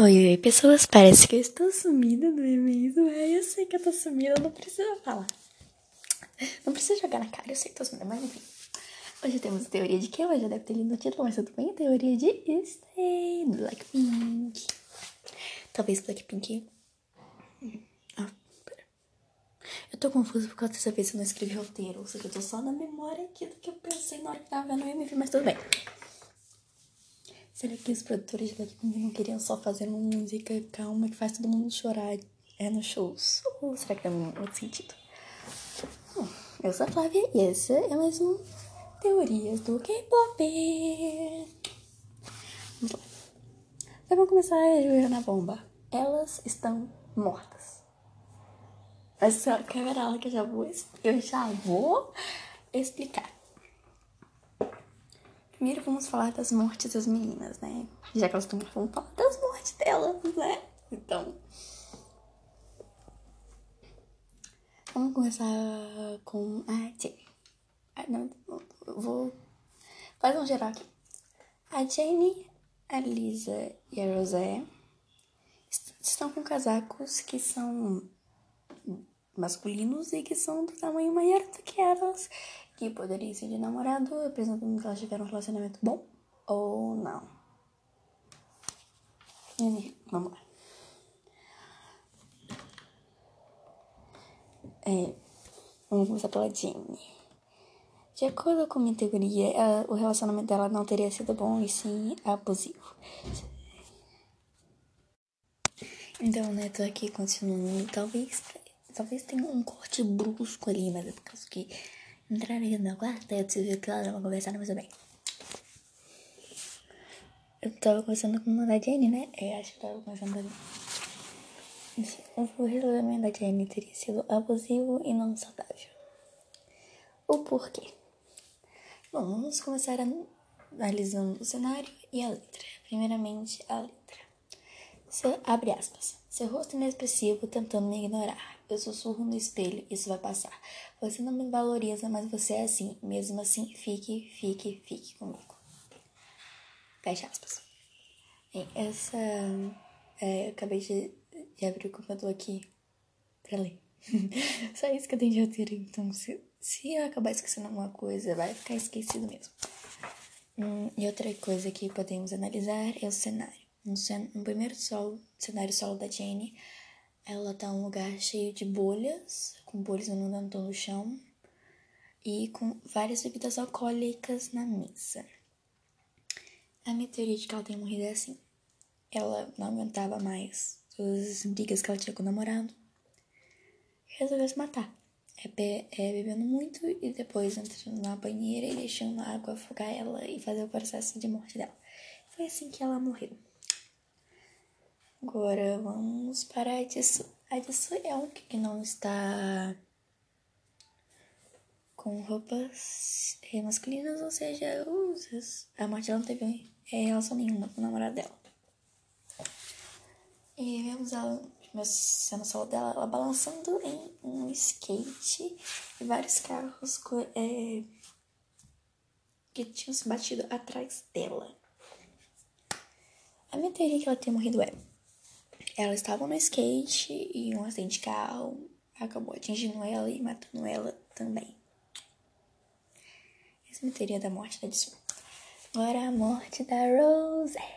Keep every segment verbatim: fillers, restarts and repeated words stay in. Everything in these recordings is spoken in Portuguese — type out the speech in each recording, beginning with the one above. Oi, oi, pessoas, parece que eu estou sumida do e-mail. Eu sei que eu tô sumida, eu não preciso falar. Não preciso jogar na cara, eu sei que eu tô sumida, mas enfim. Hoje temos a teoria de que eu já deve ter lido no título, mas tudo bem, a teoria de Stay, do Blackpink. Talvez Blackpink... Ah, pera. Eu tô confusa por causa dessa vez que eu não escrevi roteiro, ou seja, eu tô só na memória aqui do que eu pensei na hora que tava vendo o M V, mas tudo bem. Será que os produtores de Blackpink não queriam só fazer uma música calma que faz todo mundo chorar é nos shows? Ou será que tem um outro sentido? Hum, eu sou a Flávia e essa é mais um Teorias do K-pop. Vamos lá. Então vamos começar a jogar na bomba. Elas estão mortas. Essa câmera aula que eu já vou, eu já vou explicar. Primeiro vamos falar das mortes das meninas, né? Já que elas estão falando, falar das mortes delas, né? Então... Vamos começar com a Jennie. Ah, não, eu vou fazer um geral aqui. A Jennie, a Lisa e a Rosé estão com casacos que são masculinos e que são do tamanho maior do que elas, que poderiam ser de namorado, representando que elas tiveram um relacionamento bom ou não. E, vamos lá. É, vamos começar pela Jennie. De acordo com minha teoria, ela, o relacionamento dela não teria sido bom e sim abusivo. Então, né, tô aqui continuando. Talvez, talvez tenha um corte brusco ali, mas é por causa que entraram aqui no meu quarto, eu tive que elas estavam conversando, mas tudo bem. Eu tava conversando com uma da Jennie, né? Eu acho que tava conversando com a Jennie. O relacionamento da Jennie teria sido abusivo e não saudável. O porquê? Bom, vamos começar analisando o cenário e a letra. Primeiramente, a letra. Se, abre aspas. Seu rosto inexpressivo tentando me ignorar. Eu sussurro no espelho, isso vai passar. Você não me valoriza, mas você é assim. Mesmo assim, fique, fique, fique comigo. Fecha aspas. Bem, essa... É, eu acabei de, de abrir o computador aqui pra ler. Só isso que eu tenho de roteiro, então se, se eu acabar esquecendo alguma coisa, vai ficar esquecido mesmo. Hum, e outra coisa que podemos analisar é o cenário. No, cen- no primeiro solo, cenário solo da Jennie, ela tá em um lugar cheio de bolhas, com bolhas andando no chão, e com várias bebidas alcoólicas na mesa. A minha teoria de que ela tem morrido é assim. Ela não aguentava mais todas as brigas que ela tinha com o namorado, resolveu se matar. É, be- é bebendo muito e depois entrando na banheira e deixando a água afogar ela e fazer o processo de morte dela. Foi assim que ela morreu. Agora vamos para a Jisoo. A Jisoo é um que não está com roupas masculinas, ou seja, a morte dela não teve relação nenhuma com o namorado dela. E vemos a cena solo dela, ela balançando em um skate e vários carros co- é, que tinham se batido atrás dela. A minha teoria que ela tenha morrido é... Ela estava no skate e um acidente de carro acabou atingindo ela e matando ela também. Essa é a minha teoria da morte da Jisoo. Agora a morte da Rosé.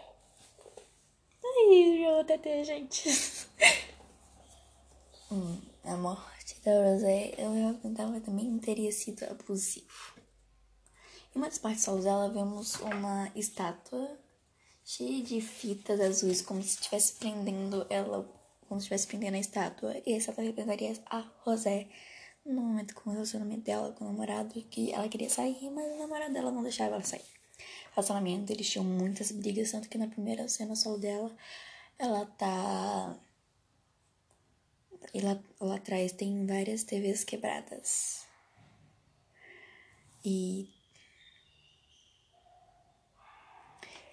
Ai, eu até gente. hum, a morte da Rosé, eu pensava também não teria sido abusivo. Em uma das partes solos dela, vemos uma estátua... cheia de fitas azuis, como se estivesse prendendo ela, como se estivesse prendendo a estátua. E a estátua representaria a Rosé no momento com o relacionamento dela com o namorado, que ela queria sair, mas o namorado dela não deixava ela sair. O relacionamento, eles tinham muitas brigas, tanto que na primeira cena solo dela, ela tá... E lá, lá atrás tem várias T Vs quebradas. E...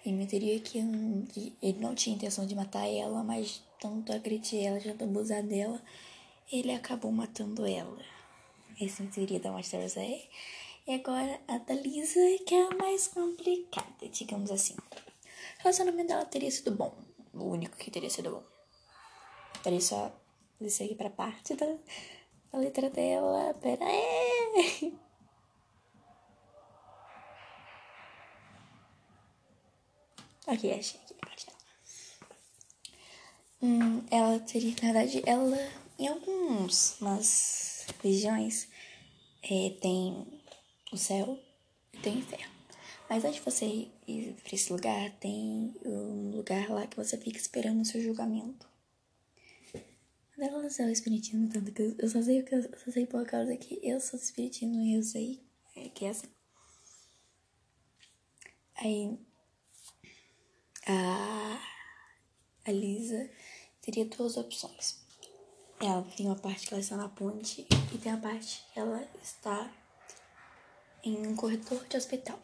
E me teria que ele não tinha intenção de matar ela, mas tanto agredir ela, tanto abusar dela, ele acabou matando ela. Essa me teria da Master Zé. E agora a da Lisa, que é a mais complicada, digamos assim. O relacionamento dela teria sido bom, o único que teria sido bom. Peraí, só descer aqui pra parte da, da letra dela. Peraí. Ok, achei aqui a parte dela. Hum, ela teria, na verdade, ela, em alguns, mas religiões, é, tem o céu e tem o inferno. Mas antes de você ir pra esse lugar, tem um lugar lá que você fica esperando o seu julgamento. Mas ela não sei o espiritismo tanto, que eu só sei, eu só sei por causa que eu sou espiritismo e eu sei que é assim. Aí, a, a Lisa teria duas opções. Ela tem uma parte que ela está na ponte e tem a parte que ela está em um corredor de hospital.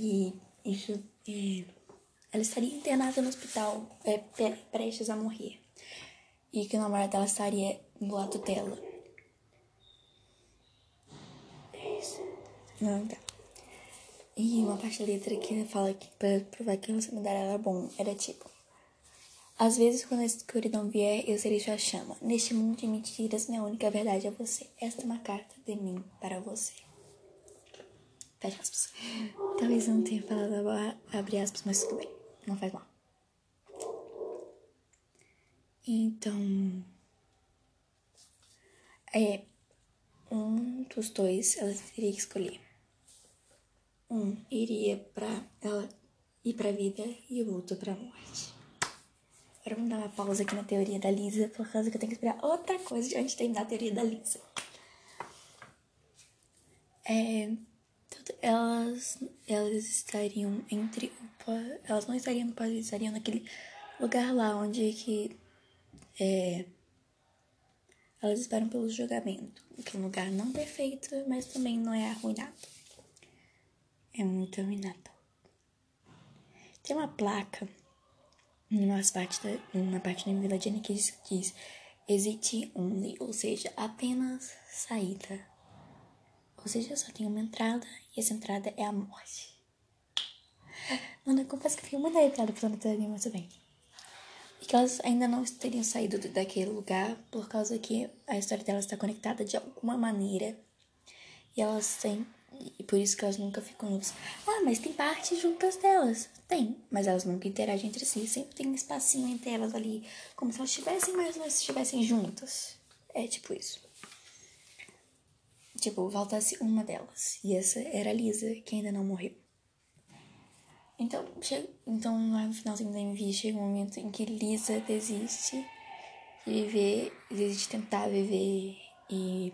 E isso, é, ela estaria internada no hospital, é, prestes a morrer. E que o namorado dela estaria do lado dela. É isso. Não, tá. E uma parte da letra que fala que pra provar que você me dará era bom. Era tipo: às vezes, quando a escuridão vier, eu serei sua chama. Neste mundo de mentiras, minha única verdade é você. Esta é uma carta de mim para você. Fecha aspas. Talvez eu não tenha falado abrir aspas, mas tudo bem. Não faz mal. Então, é, um dos dois ela teria que escolher. Um iria pra ela ir pra vida e o outro pra morte. Agora vamos dar uma pausa aqui na teoria da Lisa, por causa que eu tenho que esperar outra coisa antes de terminar a teoria da Lisa. É, elas, elas estariam entre... Elas não estariam no país, estariam naquele lugar lá onde que... É, elas esperam pelo julgamento, que é um lugar não perfeito, mas também não é arruinado. É muito arruinado. Tem uma placa numa parte da, numa parte da Vila Jennie que diz, diz exit only, ou seja, apenas saída. Ou seja, só tem uma entrada e essa entrada é a morte. Mano, eu confesso que eu fiquei muito arrepiada pela teoria, mas tudo bem. E que elas ainda não teriam saído daquele lugar, por causa que a história delas está conectada de alguma maneira. E elas têm... E por isso que elas nunca ficam juntas. Ah, mas tem partes juntas delas. Tem, mas elas nunca interagem entre si. Sempre tem um espacinho entre elas ali, como se elas estivessem, mas não estivessem juntas. É tipo isso. Tipo, faltasse uma delas. E essa era a Lisa, que ainda não morreu. Então, chega, então no finalzinho da M V chega um momento em que Lisa desiste de viver, desiste de tentar viver e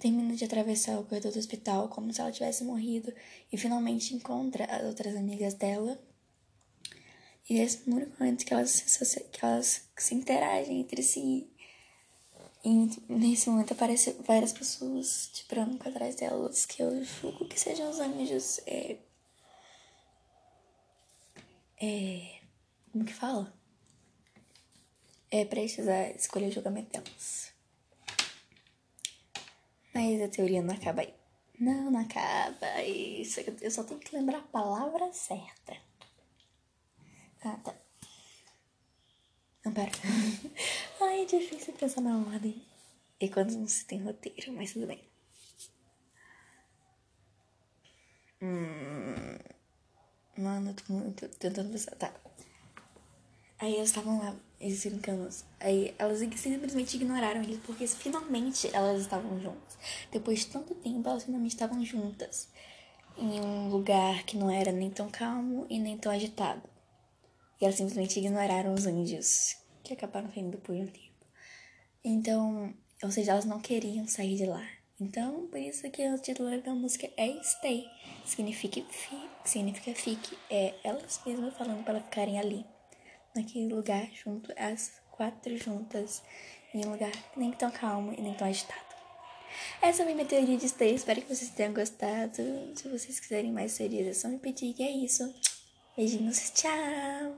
termina de atravessar o corredor do hospital como se ela tivesse morrido e finalmente encontra as outras amigas dela. E nesse único momento que elas, que elas se interagem entre si. E nesse momento aparecem várias pessoas de branco atrás delas que eu julgo que sejam os anjos... É, É, como que fala? É prestes a escolher o julgamento delas. Mas a teoria não acaba aí. Não, não acaba aí. Eu só tenho que lembrar a palavra certa. Ah, tá. Não, pera. Ai, é difícil pensar na ordem. E quando não se tem roteiro, mas tudo bem. Hum... Mano, eu tô muito tentando pensar. Tá. Aí elas estavam lá, eles brincando. Aí elas simplesmente ignoraram eles, porque finalmente elas estavam juntas. Depois de tanto tempo, elas finalmente estavam juntas. Em um lugar que não era nem tão calmo e nem tão agitado. E elas simplesmente ignoraram os anjos, que acabaram saindo depois de um tempo. Então, ou seja, elas não queriam sair de lá. Então, por isso que o título da música é Stay. Significa, fi, significa fique. É elas mesmas falando para ficarem ali. Naquele lugar, junto, as quatro juntas. Em um lugar nem tão calmo e nem tão agitado. Essa foi minha teoria de Stay. Espero que vocês tenham gostado. Se vocês quiserem mais teorias, é só me pedir. E é isso. Beijinhos. Tchau.